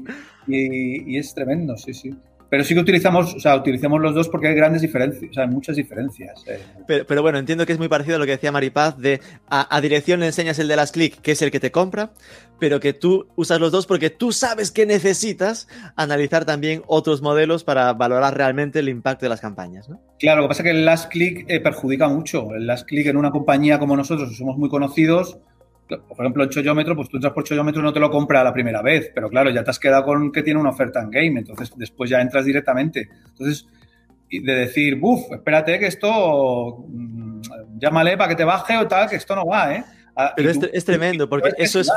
y, y es tremendo, sí, sí. Pero sí que utilizamos, o sea, utilizamos los dos porque hay grandes diferencias, o sea, hay muchas diferencias. Eh. Pero, pero bueno, entiendo que es muy parecido a lo que decía Maripaz, de a, a dirección le enseñas el de las clic, que es el que te compra, pero que tú usas los dos porque tú sabes que necesitas analizar también otros modelos para valorar realmente el impacto de las campañas, ¿no? Claro, lo que pasa es que el last click eh, perjudica mucho. El last click en una compañía como nosotros, que somos muy conocidos, por ejemplo, en Chollómetro, pues tú entras por Chollómetro y no te lo compra la primera vez, pero claro, ya te has quedado con que tiene una oferta en Game, entonces después ya entras directamente. Entonces, de decir, buf, espérate que esto, mmm, llámale para que te baje o tal, que esto no va, ¿eh? Ah, pero es, tú, es tremendo, porque eso es...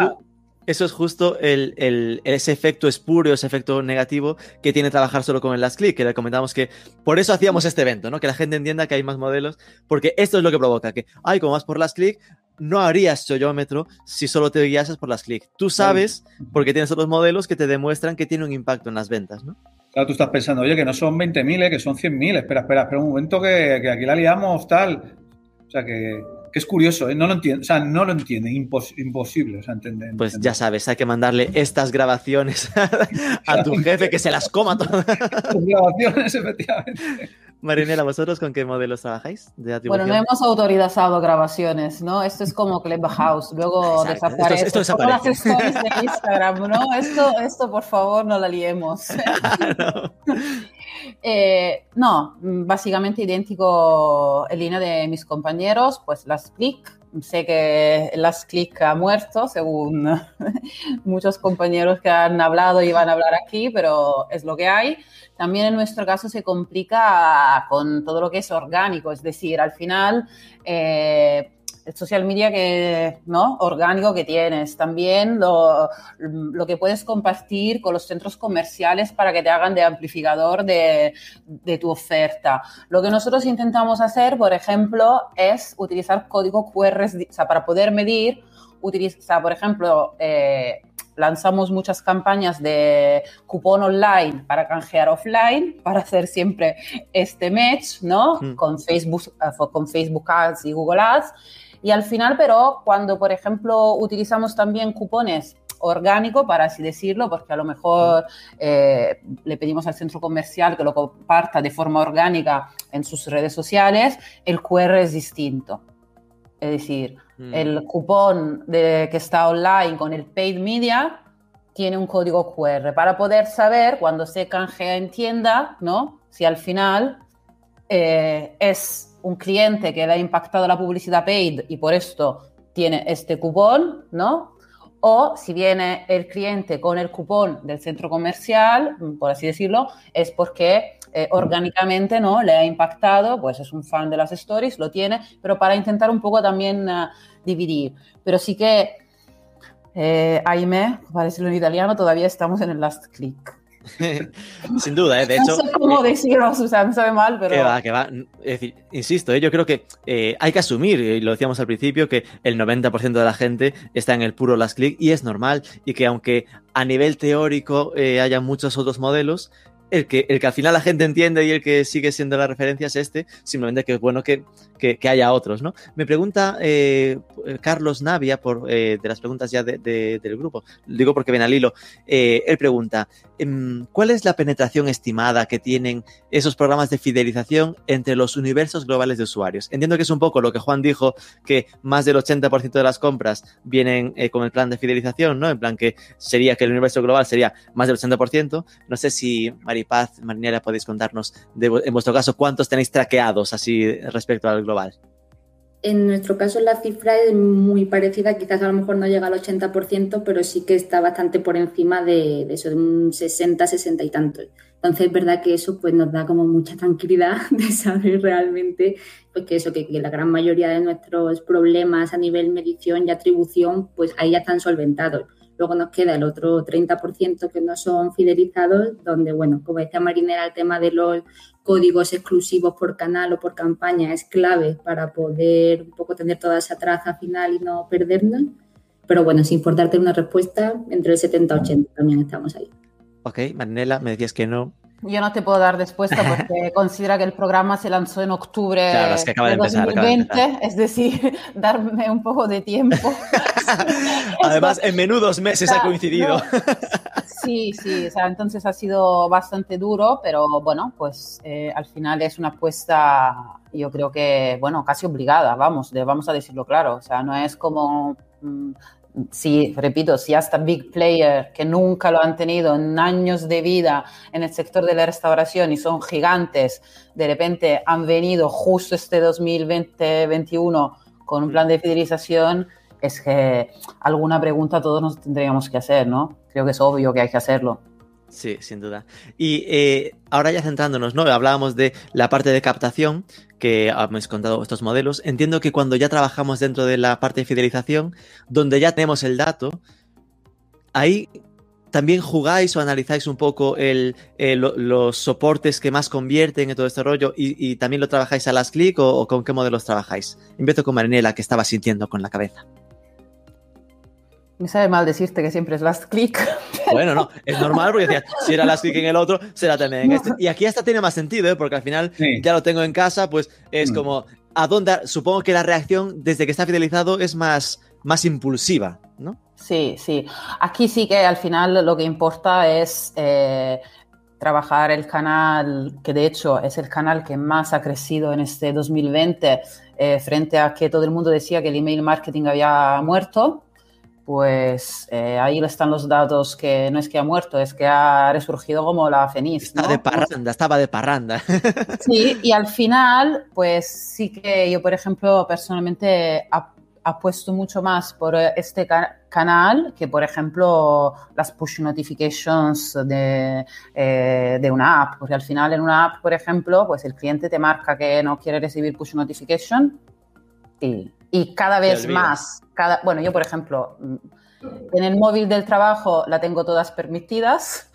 Eso es justo el, el, ese efecto espurio, ese efecto negativo que tiene trabajar solo con el last click, que le comentábamos que por eso hacíamos este evento, ¿no? Que la gente entienda que hay más modelos, porque esto es lo que provoca, que, ay, como vas por last click, no harías chollómetro si solo te guiases por last click. Tú sabes, porque tienes otros modelos que te demuestran que tiene un impacto en las ventas, ¿no? Claro, tú estás pensando, oye, que no son veinte mil, ¿eh? Que son cien mil, espera, espera, espera un momento que, que aquí la liamos, tal, o sea que... Que es curioso, ¿eh? No lo entiende, o sea, no lo entiende, impos- imposible, o sea, entender. Pues ya sabes, hay que mandarle estas grabaciones a tu jefe que se las coma todas. Estas grabaciones, efectivamente. Marinela, ¿vosotros con qué modelos trabajáis? De bueno, no hemos autorizado grabaciones, ¿no? Esto es como Clubhouse, luego desaparece. Esto, esto desaparece. Las stories de Instagram, ¿no? Esto, esto por favor, no la liemos. No. Eh, no, básicamente idéntico en línea de mis compañeros, pues las clic, sé que las clic ha muerto según muchos compañeros que han hablado y van a hablar aquí, pero es lo que hay. También en nuestro caso se complica con todo lo que es orgánico, es decir, al final... Eh, el social media que, ¿no? orgánico que tienes, también lo, lo que puedes compartir con los centros comerciales para que te hagan de amplificador de, de tu oferta. Lo que nosotros intentamos hacer, por ejemplo, es utilizar código Q R, o sea, para poder medir, utiliza, por ejemplo, eh, lanzamos muchas campañas de cupón online para canjear offline, para hacer siempre este match, ¿no? Mm. Con Facebook, con Facebook Ads y Google Ads. Y al final, pero cuando, por ejemplo, utilizamos también cupones orgánicos, para así decirlo, porque a lo mejor eh, le pedimos al centro comercial que lo comparta de forma orgánica en sus redes sociales, el Q R es distinto. Es decir, mm. el cupón de, que está online con el paid media tiene un código Q R para poder saber cuando se canjea en tienda, ¿no? Si al final eh, es... un cliente que le ha impactado la publicidad paid y por esto tiene este cupón, ¿no? O si viene el cliente con el cupón del centro comercial, por así decirlo, es porque eh, orgánicamente, ¿no? le ha impactado, pues es un fan de las stories, lo tiene, pero para intentar un poco también uh, dividir. Pero sí que, eh, Aime, para decirlo en italiano, todavía estamos en el last click. Sin duda, ¿eh? De hecho, no sé cómo decirlo, Susan, sabe mal, pero... Que va, que va. Es decir, insisto, ¿eh? yo creo que eh, hay que asumir, y lo decíamos al principio, que el noventa por ciento de la gente está en el puro last click y es normal, y que aunque a nivel teórico eh, haya muchos otros modelos, el que, el que al final la gente entiende y el que sigue siendo la referencia es este, simplemente que es bueno que, que, que haya otros, ¿no? Me pregunta eh, Carlos Navia, por, eh, de las preguntas ya de, de, del grupo, digo porque ven al hilo, eh, él pregunta, ¿cuál es la penetración estimada que tienen esos programas de fidelización entre los universos globales de usuarios? Entiendo que es un poco lo que Juan dijo, que más del ochenta por ciento de las compras vienen eh, con el plan de fidelización, ¿no? En plan que sería que el universo global sería más del ochenta por ciento. No sé si Maripaz, Marinela, podéis contarnos, de, en vuestro caso, ¿cuántos tenéis traqueados así respecto al global? En nuestro caso la cifra es muy parecida, quizás a lo mejor no llega al ochenta por ciento, pero sí que está bastante por encima de, de eso, de un sesenta, sesenta y tantos. Entonces es verdad que eso pues nos da como mucha tranquilidad de saber realmente pues que eso, que, que la gran mayoría de nuestros problemas a nivel medición y atribución pues ahí ya están solventados. Luego nos queda el otro treinta por ciento que no son fidelizados, donde, bueno, como decía Marinela, el tema de los códigos exclusivos por canal o por campaña es clave para poder un poco tener toda esa traza final y no perdernos. Pero bueno, sin importarte una respuesta, entre el setenta y ochenta también estamos ahí. Ok, Marinela, me decías que no. Yo no te puedo dar respuesta porque considera que el programa se lanzó en octubre claro, es que acaba de, de empezar, dos mil veinte, acaba de empezar. Es decir, darme un poco de tiempo. Además, en menudos meses o sea, ha coincidido. No. Sí, sí, o sea, entonces ha sido bastante duro, pero bueno, pues eh, al final es una apuesta, yo creo que, bueno, casi obligada, vamos, de, vamos a decirlo claro, o sea, no es como... Mmm, Sí, repito, si hasta big player que nunca lo han tenido en años de vida en el sector de la restauración y son gigantes, de repente han venido justo este dos mil veinte veintiuno con un plan de fidelización, es que alguna pregunta todos nos tendríamos que hacer, ¿no? Creo que es obvio que hay que hacerlo. Sí, sin duda. Y eh, ahora ya centrándonos, ¿no? Hablábamos de la parte de captación, que habéis contado estos modelos. Entiendo que cuando ya trabajamos dentro de la parte de fidelización, donde ya tenemos el dato, ahí también jugáis o analizáis un poco el, el, los soportes que más convierten en todo este rollo y, y también lo trabajáis a las clic o, o con qué modelos trabajáis. Empiezo con Marinela, que estaba sintiendo con la cabeza. Me sabe mal decirte que siempre es last click. Bueno, no, es normal porque decía, si era last click en el otro, será también en este. Y aquí hasta tiene más sentido, ¿eh? Porque al final sí. Ya lo tengo en casa, pues es mm. como, ¿a dónde? Supongo que la reacción desde que está fidelizado es más, más impulsiva, ¿no? Sí, sí. Aquí sí que al final lo que importa es eh, trabajar el canal, que de hecho es el canal que más ha crecido en este dos mil veinte, eh, frente a que todo el mundo decía que el email marketing había muerto. Pues eh, ahí están los datos que no es que ha muerto, es que ha resurgido como la Fenix. Está ¿no? de parranda, estaba de parranda. Sí, y al final, pues sí que yo, por ejemplo, personalmente apuesto mucho más por este ca- canal que, por ejemplo, las push notifications de, eh, de una app. Porque al final en una app, por ejemplo, pues el cliente te marca que no quiere recibir push notification y... Y cada vez más, cada, bueno, yo por ejemplo, en el móvil del trabajo la tengo todas permitidas,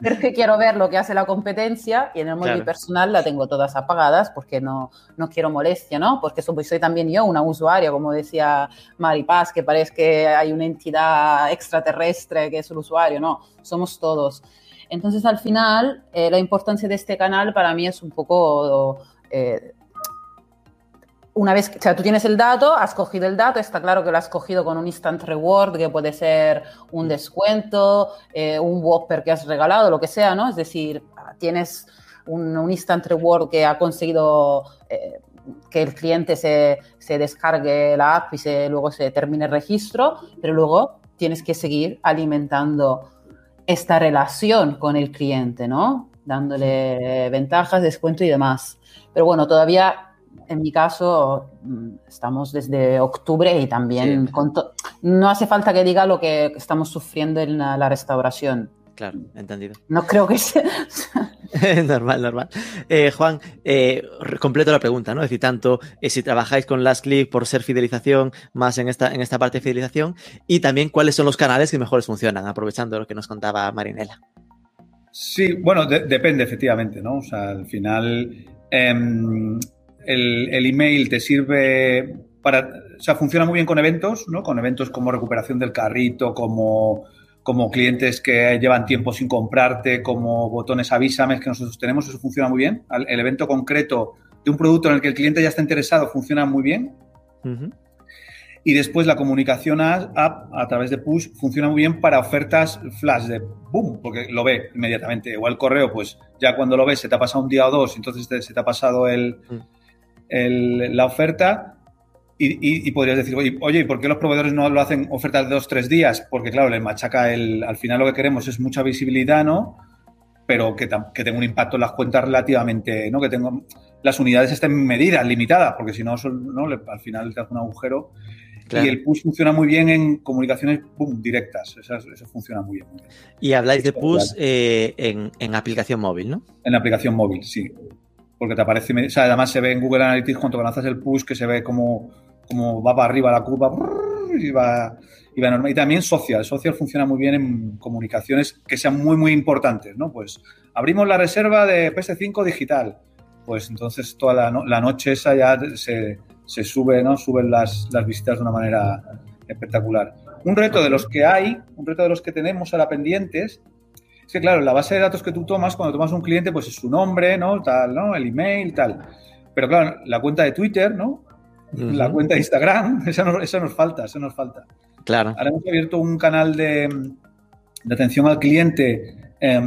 porque quiero ver lo que hace la competencia, y en el móvil claro. personal la tengo todas apagadas, porque no, no quiero molestia, ¿no? Porque soy, soy también yo una usuaria, como decía Maripaz, que parece que hay una entidad extraterrestre que es el usuario, no, somos todos. Entonces, al final, eh, la importancia de este canal para mí es un poco... Eh, Una vez que, o sea, tú tienes el dato, has cogido el dato, está claro que lo has cogido con un instant reward, que puede ser un descuento, eh, un Whopper que has regalado, lo que sea, ¿no? Es decir, tienes un, un instant reward que ha conseguido eh, que el cliente se, se descargue la app y se, luego se termine el registro, pero luego tienes que seguir alimentando esta relación con el cliente, ¿no? Dándole ventajas, descuento y demás. Pero bueno, todavía... En mi caso, estamos desde octubre y también sí. con to- no hace falta que diga lo que estamos sufriendo en la, la restauración. Claro, entendido. No creo que sea... normal, normal. Eh, Juan, eh, completo la pregunta, ¿no? Es decir, tanto eh, si trabajáis con last click por ser fidelización, más en esta, en esta parte de fidelización, y también cuáles son los canales que mejores funcionan, aprovechando lo que nos contaba Marinela. Sí, bueno, de- depende, efectivamente, ¿no? O sea, al final... Eh, El, el email te sirve para... O sea, funciona muy bien con eventos, ¿no? Con eventos como recuperación del carrito, como, como clientes que llevan tiempo sin comprarte, como botones avísame que nosotros tenemos, eso funciona muy bien. El evento concreto de un producto en el que el cliente ya está interesado funciona muy bien. Uh-huh. Y después la comunicación a, a, a través de push funciona muy bien para ofertas flash de boom, porque lo ve inmediatamente. O el correo, pues ya cuando lo ves se te ha pasado un día o dos, entonces te, se te ha pasado el, el, la oferta y, y, y podrías decir, oye, oye, ¿por qué los proveedores no lo hacen ofertas de dos, tres días? Porque claro, les machaca el... Al final lo que queremos es mucha visibilidad, ¿no? Pero que, que tenga un impacto en las cuentas relativamente, ¿no? Que tenga, las unidades estén medidas, limitadas, porque si no, ¿no? Le, al final te hace un agujero. Claro. Y el push funciona muy bien en comunicaciones boom, directas. Eso, eso funciona muy bien, muy bien. Y habláis de push eh, en, en aplicación móvil, ¿no? En la aplicación móvil, sí. Porque te aparece... O sea, además se ve en Google Analytics cuando lanzas el push que se ve como, como va para arriba la curva y va, y va normal. Y también social. Social funciona muy bien en comunicaciones que sean muy, muy importantes, ¿no? Pues abrimos la reserva de P S cinco digital. Pues entonces toda la, la noche esa ya se... se sube, ¿no? Suben las, las visitas de una manera espectacular. Un reto de los que hay, un reto de los que tenemos ahora pendientes, es que, claro, la base de datos que tú tomas cuando tomas un cliente, pues es su nombre, ¿no? Tal, ¿no? El email, tal. Pero, claro, la cuenta de Twitter, ¿no? Uh-huh. La cuenta de Instagram, esa nos, esa nos falta, esa nos falta. Claro. Ahora hemos abierto un canal de, de atención al cliente eh,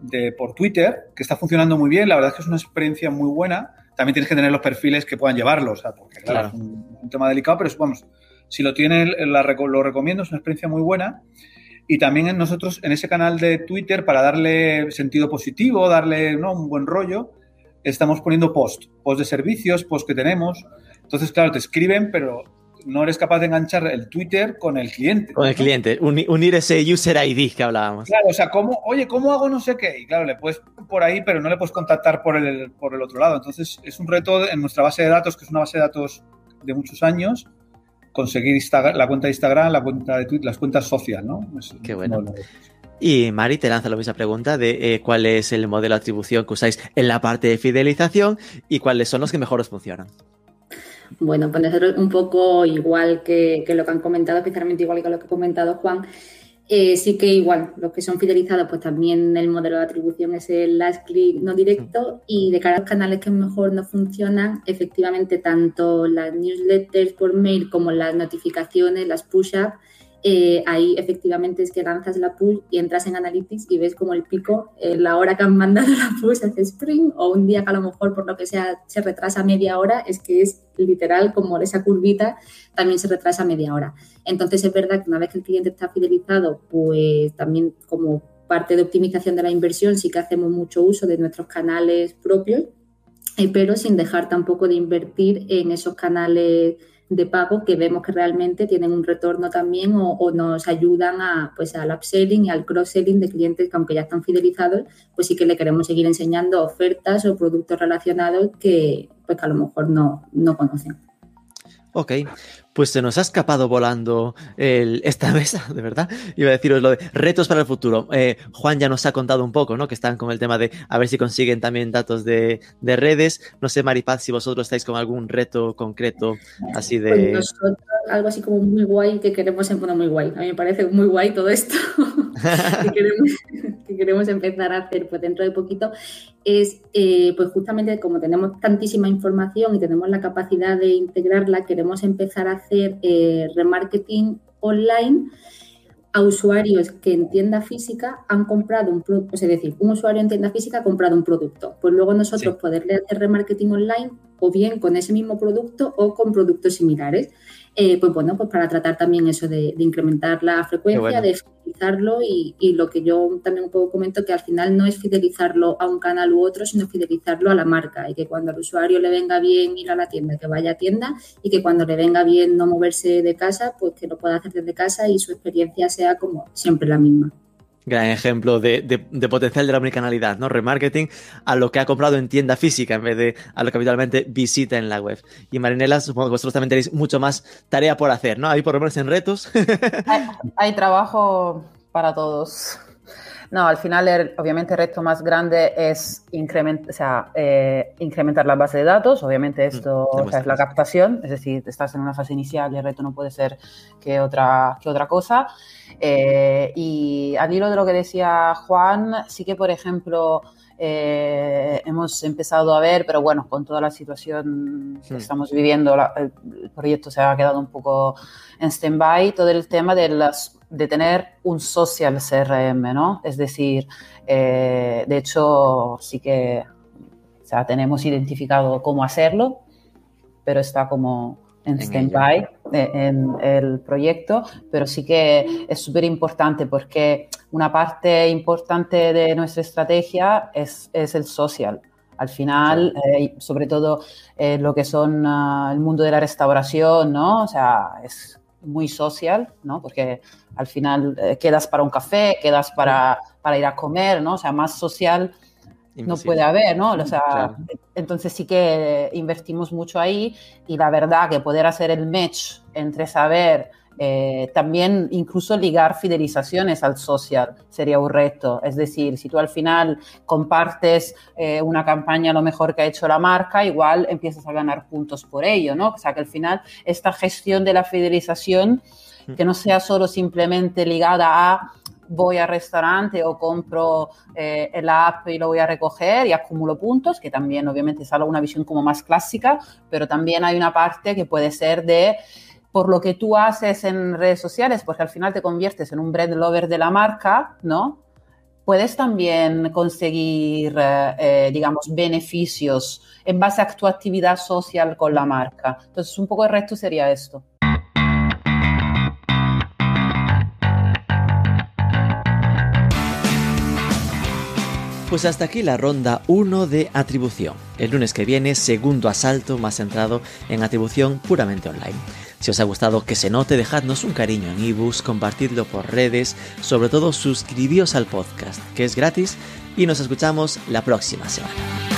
de, por Twitter, que está funcionando muy bien. La verdad es que es una experiencia muy buena. También tienes que tener los perfiles que puedan llevarlos, o sea, porque claro, claro. es un, un tema delicado, pero vamos, si lo tienes, la, lo recomiendo, es una experiencia muy buena. Y también en nosotros, en ese canal de Twitter, para darle sentido positivo, darle, ¿no?, un buen rollo, estamos poniendo post, post de servicios, post que tenemos. Entonces, claro, te escriben, pero no eres capaz de enganchar el Twitter con el cliente. Con el ¿no? cliente, un, unir ese user I D que hablábamos. Claro, o sea, ¿cómo, oye, ¿cómo hago no sé qué? Y claro, le puedes por ahí, pero no le puedes contactar por el, por el otro lado. Entonces, es un reto en nuestra base de datos, que es una base de datos de muchos años, conseguir Insta- la cuenta de Instagram, la cuenta de Twitter, las cuentas sociales, ¿no? Es, qué bueno. Y Mari te lanza la misma pregunta de eh, cuál es el modelo de atribución que usáis en la parte de fidelización y cuáles son los que mejor os funcionan. Bueno, pues nosotros un poco igual que, que lo que han comentado, especialmente igual que lo que ha comentado Juan, eh, sí que igual, los que son fidelizados, pues también el modelo de atribución es el last click no directo, y de cara a los canales que mejor no funcionan, efectivamente tanto las newsletters por mail como las notificaciones, las push-up, eh, ahí efectivamente es que lanzas la push y entras en Analytics y ves como el pico, eh, la hora que han mandado la push hace sprint, o un día que a lo mejor por lo que sea se retrasa media hora, es que es literal como esa curvita también se retrasa media hora. Entonces es verdad que una vez que el cliente está fidelizado, pues también como parte de optimización de la inversión sí que hacemos mucho uso de nuestros canales propios, eh, pero sin dejar tampoco de invertir en esos canales de pago que vemos que realmente tienen un retorno también o, o nos ayudan a, pues, al upselling y al cross-selling de clientes que aunque ya están fidelizados, pues sí que le queremos seguir enseñando ofertas o productos relacionados que, pues, que a lo mejor no, no conocen. Ok, pues se nos ha escapado volando el, esta mesa, de verdad. Iba a deciros lo de retos para el futuro. Eh, Juan ya nos ha contado un poco, ¿no? Que están con el tema de a ver si consiguen también datos de, de redes. No sé, Maripaz, si vosotros estáis con algún reto concreto así de... Pues nosotros, algo así como muy guay que queremos... Bueno, muy guay. A mí me parece muy guay todo esto que, queremos, que queremos empezar a hacer pues dentro de poquito. Es, eh, pues justamente como tenemos tantísima información y tenemos la capacidad de integrarla, queremos empezar a hacer eh, remarketing online a usuarios que en tienda física han comprado un producto, es decir, un usuario en tienda física ha comprado un producto, pues luego nosotros sí. poderle hacer remarketing online o bien con ese mismo producto o con productos similares, eh, pues bueno, pues para tratar también eso de, de incrementar la frecuencia, bueno. de fidelizarlo y, y lo que yo también un poco comento que al final no es fidelizarlo a un canal u otro, sino fidelizarlo a la marca y que cuando al usuario le venga bien ir a la tienda, que vaya a tienda y que cuando le venga bien no moverse de casa, pues que lo pueda hacer desde casa y su experiencia sea como siempre la misma. Gran ejemplo de, de, de potencial de la omnicanalidad, ¿no? Remarketing a lo que ha comprado en tienda física en vez de a lo que habitualmente visita en la web. Y Marinela, supongo que vosotros también tenéis mucho más tarea por hacer, ¿no? Ahí por lo menos en retos. Hay, hay trabajo para todos. No, al final, el, obviamente, el reto más grande es increment, o sea, eh, incrementar la base de datos. Obviamente, esto mm, o sea, es la captación. Es decir, estás en una fase inicial y el reto no puede ser que otra, que otra cosa. Eh, y al hilo de lo que decía Juan, sí que, por ejemplo, eh, hemos empezado a ver, pero bueno, con toda la situación que mm. estamos viviendo, la, el, el proyecto se ha quedado un poco en stand-by, todo el tema de las... de tener un social C R M, ¿no? Es decir, eh, de hecho, sí que o sea, tenemos identificado cómo hacerlo, pero está como en, en stand-by eh, en el proyecto, pero sí que es súper importante porque una parte importante de nuestra estrategia es, es el social. Al final, eh, sobre todo eh, lo que son uh, el mundo de la restauración, ¿no? O sea, es muy social, ¿no? Porque al final eh, quedas para un café, quedas para, para ir a comer, ¿no? O sea, más social imposible no puede haber, ¿no? O sea, claro. Entonces sí que invertimos mucho ahí y la verdad que poder hacer el match entre saber, eh, también incluso ligar fidelizaciones al social sería un reto. Es decir, si tú al final compartes eh, una campaña lo mejor que ha hecho la marca, igual empiezas a ganar puntos por ello, ¿no? O sea, que al final esta gestión de la fidelización que no sea solo simplemente ligada a voy al restaurante o compro eh, el app y lo voy a recoger y acumulo puntos, que también obviamente es una visión como más clásica, pero también hay una parte que puede ser de por lo que tú haces en redes sociales, porque al final te conviertes en un brand lover de la marca, ¿no? Puedes también conseguir, eh, digamos, beneficios en base a tu actividad social con la marca. Entonces, un poco el resto sería esto. Pues hasta aquí la ronda uno de atribución. El lunes que viene, segundo asalto más centrado en atribución puramente online. Si os ha gustado Que se note, dejadnos un cariño en iVoox, compartidlo por redes, sobre todo suscribíos al podcast, que es gratis, y nos escuchamos la próxima semana.